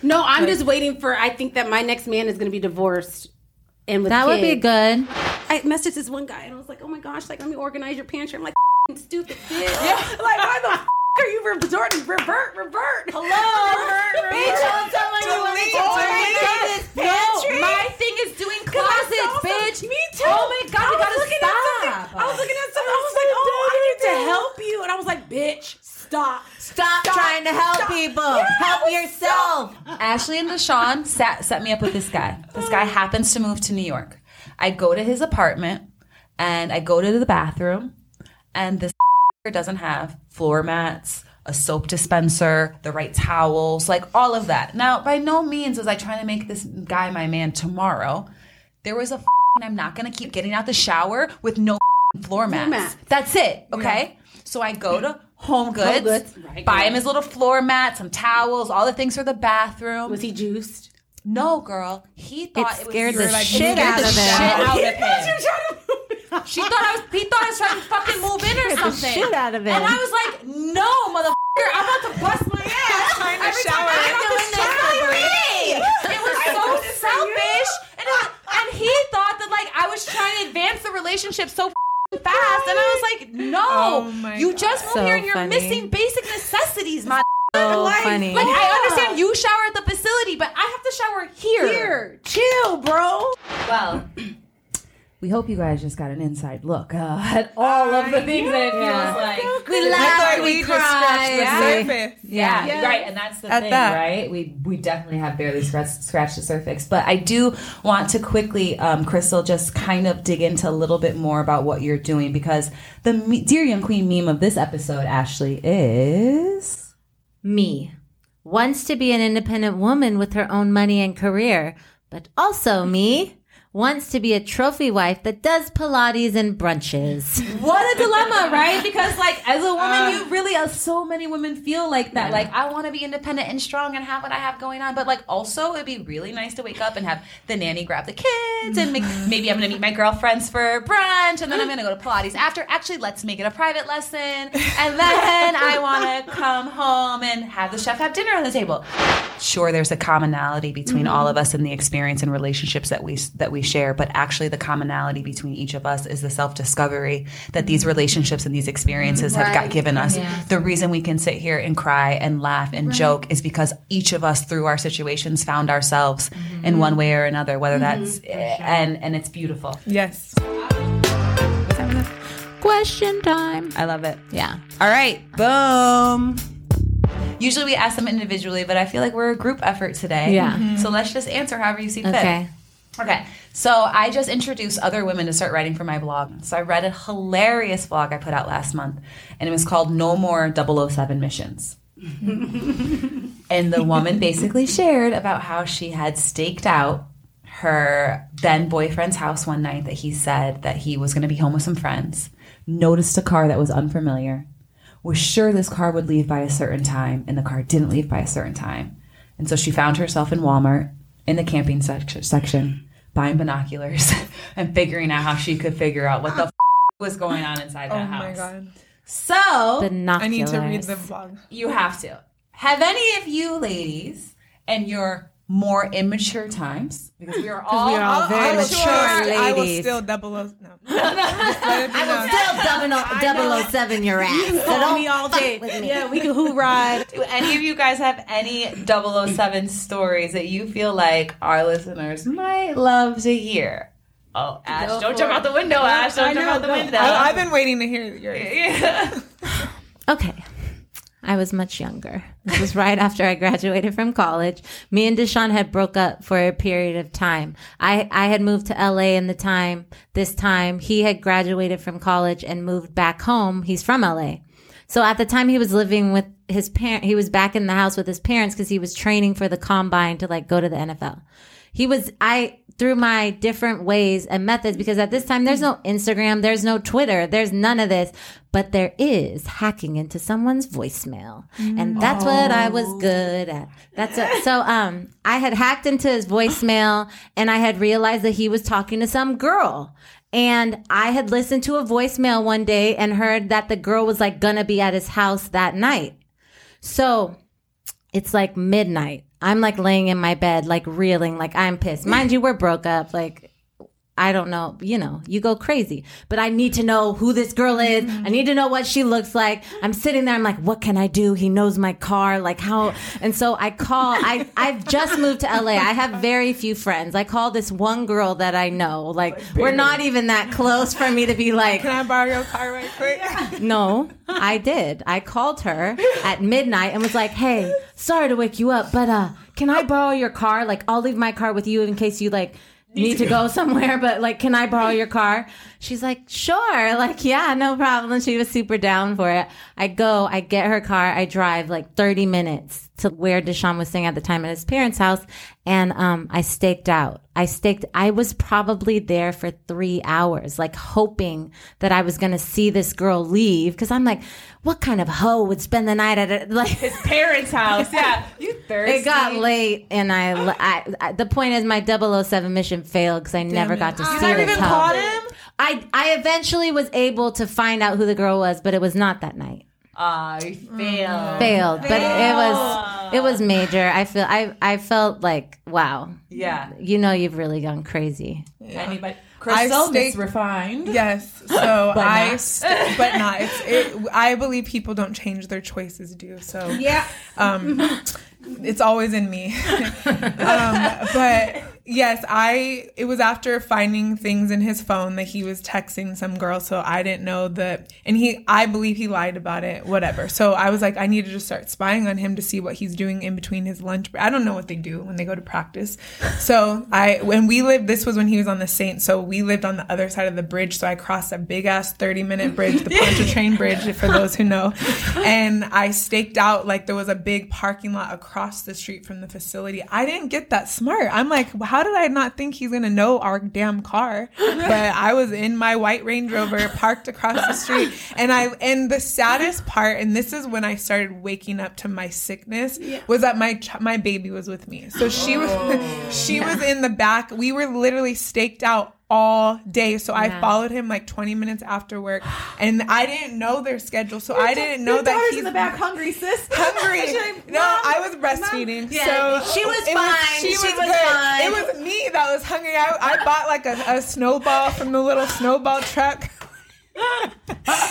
No, I'm but, just waiting for, I think that my next man is going to be divorced. And with that kids. Would be good. I messaged this one guy, and I was like, oh, my gosh, like, let me organize your pantry. I'm like, stupid bitch. Yeah. Like, why the f*** are you resorting? Revert, revert. Hello? Revert, revert. Bitch, I'm telling you, I'm going to pantry. No, my thing is doing closets, bitch. Some, me too. Oh, my God, I we got to stop. I was looking at something. I was like, oh, I need to help you. And I was like, bitch, stop. Stop, stop trying to help stop. people. Yeah, help yourself. Stop. Ashley and Deshawn sat, set me up with this guy. This guy happens to move to New York. I go to his apartment, and I go to the bathroom. And this doesn't have floor mats, a soap dispenser, the right towels, like all of that. Now, by no means was I trying to make this guy my man tomorrow. There was a I'm not going to keep getting out the shower with no floor mats. Floor mats. That's it, okay? Yeah. So I go to Home Goods, Home Goods right, buy him his little floor mat, some towels, all the things for the bathroom. Was he juiced? No, girl. He thought it, scared it was the like, shit out of him. She thought I was. He thought I was trying to fucking move in or something. Get the shit out of it. And I was like, "No, motherfucker! I'm about to bust my ass trying to every shower. Time I go in there." It was so selfish, and it, and he thought that like I was trying to advance the relationship so fucking fast, and I was like, "No, oh you just moved so here, and you're funny. Missing basic necessities, my." So like, funny. Like, yeah. I understand you shower at the facility, but I have to shower here. Here, chill, bro. Well. We hope you guys just got an inside look uh, at all of the things yeah. that it feels like. So we laugh, we, we cry. Just yeah. Yeah. yeah, right. And that's the at thing, that. Right? We we definitely have barely scratched, scratched the surface. But I do want to quickly, um, Kristel, just kind of dig into a little bit more about what you're doing. Because the me- Dear Young Queen meme of this episode, Ashley, is... Me. Wants to be an independent woman with her own money and career. But also me... wants to be a trophy wife that does Pilates and brunches. What a dilemma, right? Because, like, as a woman, uh, you really, uh, so many women feel like that. Yeah. Like, I want to be independent and strong and have what I have going on. But, like, also, it'd be really nice to wake up and have the nanny grab the kids and make, maybe I'm going to meet my girlfriends for brunch and then I'm going to go to Pilates after. Actually, let's make it a private lesson. And then I want to come home and have the chef have dinner on the table. Sure, there's a commonality between mm-hmm. all of us in the experience and relationships that we that we share, but actually the commonality between each of us is the self-discovery that these relationships and these experiences right. have got given us. Yeah. The reason we can sit here and cry and laugh and right. joke is because each of us through our situations found ourselves mm-hmm. in one way or another, whether mm-hmm. that's sure. and and it's beautiful. Yes. Question time. I love it. Yeah. All right. Boom. Usually we ask them individually, but I feel like we're a group effort today. Yeah. Mm-hmm. So let's just answer however you see fit. Okay. Okay, so I just introduced other women to start writing for my blog. So I read a hilarious blog I put out last month, and it was called No More double oh seven Missions. And the woman basically shared about how she had staked out her then boyfriend's house one night that he said that he was going to be home with some friends, noticed a car that was unfamiliar, was sure this car would leave by a certain time, and the car didn't leave by a certain time. And so she found herself in Walmart in the camping section, section buying binoculars and figuring out how she could figure out what the f- was going on inside that oh house. Oh, my God. So, binoculars. I need to read the blog. You have to. Have any of you ladies in your more immature times, because we are all, we are all very mature, mature ladies. I will still double oh, no. I will still double oh seven your ass. You so don't me all day. With me. Yeah, we can who ride. Do any of you guys have any double oh seven stories that you feel like our listeners might love to hear? Oh, Ash, go don't jump it. out the window, no, Ash. Don't I jump know, out the go. window. I, I've been waiting to hear yours. Yeah. Okay. I was much younger. This was right after I graduated from college. Me and Deshawn had broke up for a period of time. I, I had moved to L A in the time, this time. He had graduated from college and moved back home. He's from L A. So at the time he was living with his parent, he was back in the house with his parents because he was training for the combine to like go to the N F L. He was, I, through my different ways and methods, because at this time there's no Instagram, there's no Twitter, there's none of this, but there is hacking into someone's voicemail. And that's oh. what I was good at. That's what, so um I had hacked into his voicemail and I had realized that he was talking to some girl. And I had listened to a voicemail one day and heard that the girl was like gonna be at his house that night. So it's like midnight. I'm like laying in my bed, like reeling, like I'm pissed. Mind you, we're broke up. Like, I don't know, you know, you go crazy. But I need to know who this girl is. I need to know what she looks like. I'm sitting there. I'm like, what can I do? He knows my car. Like how? And so I call. I, I've just moved to L A. I have very few friends. I call this one girl that I know. Like, like we're not even that close for me to be like, can I borrow your car right quick? No, I did. I called her at midnight and was like, hey, sorry to wake you up, but uh, can I borrow your car? Like, I'll leave my car with you in case you like need to go somewhere, but like, can I borrow your car? She's like, sure. Like, yeah, no problem. She was super down for it. I go, I get her car. I drive like thirty minutes to where Deshawn was staying at the time at his parents' house. And, um, I staked out. I staked, I was probably there for three hours, like hoping that I was going to see this girl leave. Cause I'm like, what kind of hoe would spend the night at a, like his parents' house? Yeah. You thirsty. It got late. And I, I, I, the point is my double oh seven mission failed cause I Damn never it. got to oh, see this hoe. I, I eventually was able to find out who the girl was, but it was not that night. I failed. Failed. Failed. But it was it was major. I feel I I felt like, wow. Yeah. You know you've really gone crazy. Yeah. Anybody Kristel is refined. Yes. So but I not. St- but not. It's, it, I believe people don't change their choices do. So yeah. Um it's always in me. um but Yes, I. It was after finding things in his phone that he was texting some girl, so I didn't know that. And he, I believe he lied about it, whatever. So I was like, I needed to start spying on him to see what he's doing in between his lunch. I don't know what they do when they go to practice. So I, when we lived, this was when he was on the Saints, so we lived on the other side of the bridge. So I crossed a big ass thirty minute bridge, the Pontchartrain bridge, for those who know. And I staked out like there was a big parking lot across the street from the facility. I didn't get that smart. I'm like, wow. How did I not think he's going to know our damn car? But I was in my white Range Rover parked across the street. And I and the saddest part, and this is when I started waking up to my sickness, yeah. was that my ch- my baby was with me. So she was oh. she yeah. was in the back. We were literally staked out all day. So yeah. I followed him like twenty minutes after work, and I didn't know their schedule. So your I didn't know that he's in the back hungry, sis. Hungry. Like, no, I was breastfeeding. Yeah. So she was fine. Was, she, she was, was good. Fine. It was me that was hungry. I, I bought like a, a snowball from the little snowball truck.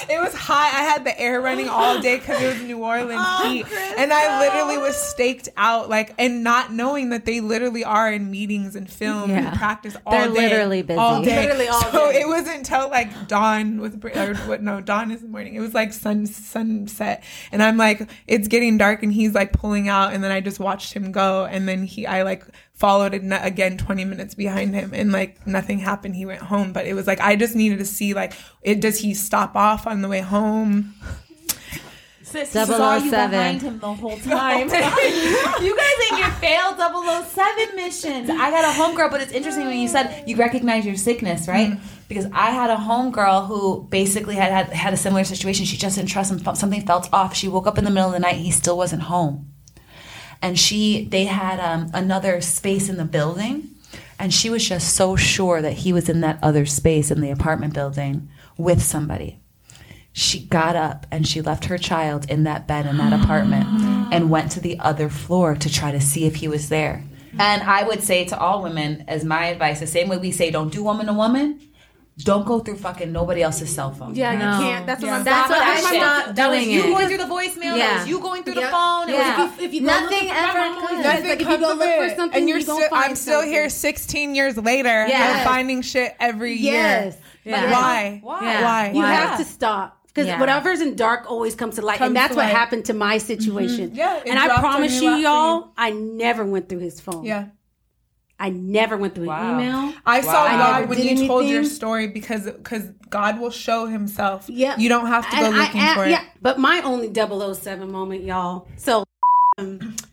It was hot. I had the air running all day because it was New Orleans oh, heat. Kristel. And I literally was staked out, like, and not knowing that they literally are in meetings and film yeah. and practice all They're day. They're literally busy. All day. Literally all so day. It wasn't until, like, dawn was, or what, no, dawn is the morning. It was, like, sun sunset. And I'm, like, it's getting dark, and he's, like, pulling out. And then I just watched him go. And then he, I, like, followed it again twenty minutes behind him, and like nothing happened. He went home, but it was like I just needed to see, like, it does he stop off on the way home? Sis, he saw you behind him the whole time. You guys ain't your failed double oh seven missions. I got a homegirl, but it's interesting when you said you recognize your sickness, right? Mm-hmm. Because I had a homegirl who basically had, had had a similar situation. She just didn't trust him. Something felt off. She woke up in the middle of the night. He still wasn't home. And she, they had um, another space in the building, and she was just so sure that he was in that other space in the apartment building with somebody. She got up and she left her child in that bed in that apartment and went to the other floor to try to see if he was there. And I would say to all women, as my advice, the same way we say don't do woman to woman, don't go through fucking nobody else's cell phone. Yeah, no. You can't. That's what yeah. I'm That's not, what that's I'm not doing. That was you it. going through the voicemail. Yeah. That was you going through yeah. the phone. Yeah. It was, if you, if you nothing ever comes. Nothing like, if you go look for something, and you're you still, find I'm still something. Here sixteen years later yes. and I'm finding shit every yes. year. Yes. Like, why? Why? Yeah. Why? You Why? have to stop. Because yeah. whatever's in dark always comes to light. Comes and that's what light. happened to my situation. Mm-hmm. Yeah, and I promise you, y'all, I never went through his phone. Yeah. I never went through wow. an email. I wow. saw God when you anything. told your story because because God will show himself. Yeah. You don't have to go and looking I, I, for yeah. it. But my only double oh seven moment, y'all. So,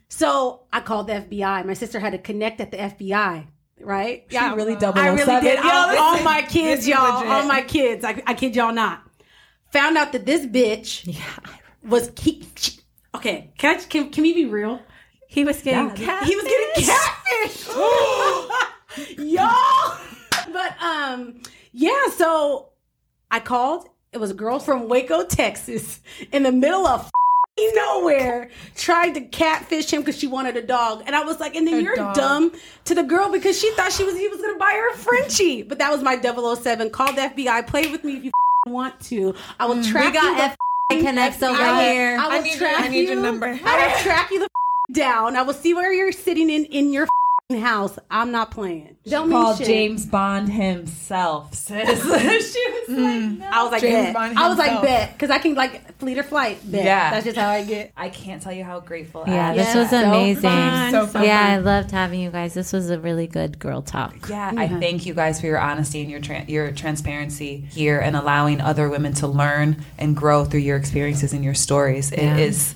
so I called the F B I. My sister had to connect at the F B I, right? Yeah, she really double oh seven. I really did. All, all my kids, y'all. Legit. All my kids. I, I kid y'all not. Found out that this bitch yeah, was... He, she, okay, can, I, can, can we be real? He was getting yeah, catfish. He was getting catfish. Yo. But, um, yeah, so I called. It was a girl from Waco, Texas, in the middle of f- nowhere, tried to catfish him because she wanted a dog. And I was like, and then her you're dog. dumb to the girl because she thought she was he was going to buy her a Frenchie. But that was my double oh seven. Call the F B I. Play with me if you f- want to. I will mm, track we got you. F- connects over I, here. I, I, will need track your, I need you. your number. I will track you the down. I will see where you're sitting in in your house. I'm not playing. Don't call James Bond himself, sis. She was mm. like, no. I was like, James bet. Bond I was himself. like, bet, because I can like fleet or flight. Bet. Yeah, that's just how I get. I can't tell you how grateful. Yeah, I am. This yeah. was so amazing. Fun. So fun. Yeah, I loved having you guys. This was a really good girl talk. Yeah, mm-hmm. I thank you guys for your honesty and your tra- your transparency here, and allowing other women to learn and grow through your experiences and your stories. Yeah. It is.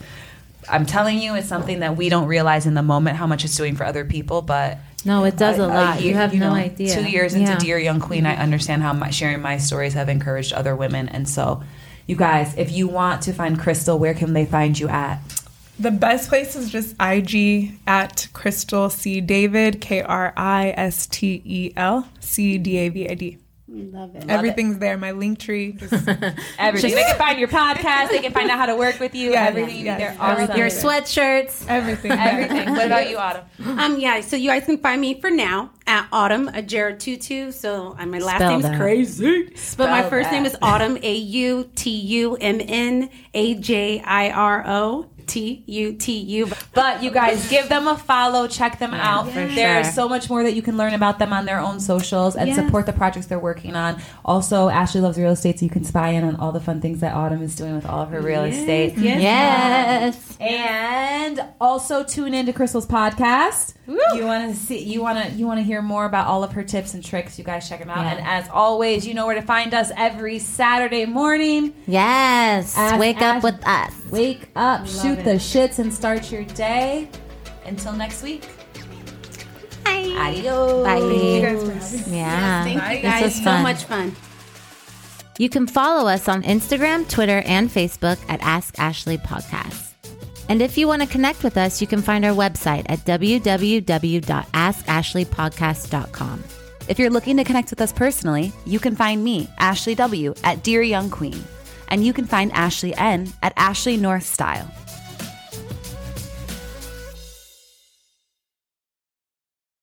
I'm telling you, it's something that we don't realize in the moment how much it's doing for other people, but... No, it does a, a lot. Year, you have you know, no idea. Two years into yeah. Dear Young Queen, I understand how my, sharing my stories have encouraged other women. And so, you guys, if you want to find Kristel, where can they find you at? The best place is just I G at Kristel C. David, K R I S T E L, C D A V I D. Love it. Everything's Love it. there. My link tree. Just everything. They can find your podcast. They can find out how to work with you. Yeah, everything. Yeah, yeah, yeah. Awesome. Your sweatshirts. Everything. Everything. What about you, Autumn? Um, yeah, so you guys can find me for now at Autumn Ajirotu. So my last Spell name that. is crazy. Spell but my first that. name is Autumn, A U T U M N A J I R O. T U T U. But you guys, give them a follow. Check them yeah, out. Yeah. There's so much more that you can learn about them on their own socials, and yes. support the projects they're working on. Also, Ashley Loves Real Estate, so you can spy in on all the fun things that Autumn is doing with all of her real yes. estate. Yes. yes. And also tune in to Kristel's podcast. Woo. You want to see, you want to, you want to hear more about all of her tips and tricks. You guys check them out. Yeah. And as always, you know where to find us every Saturday morning. Yes. Ask, wake Ash, up with us. Wake up. Love shoot it. the shits and start your day. Until next week. Bye. Adios. Bye. Thank you guys for having me. Yeah. Thank Bye. you guys. This was fun. So much fun. You can follow us on Instagram, Twitter, and Facebook at Ask Ashley Podcast. And if you want to connect with us, you can find our website at w w w dot ask ashley podcast dot com. If you're looking to connect with us personally, you can find me, Ashley W, at Dear Young Queen. And you can find Ashley N at Ashley North Style.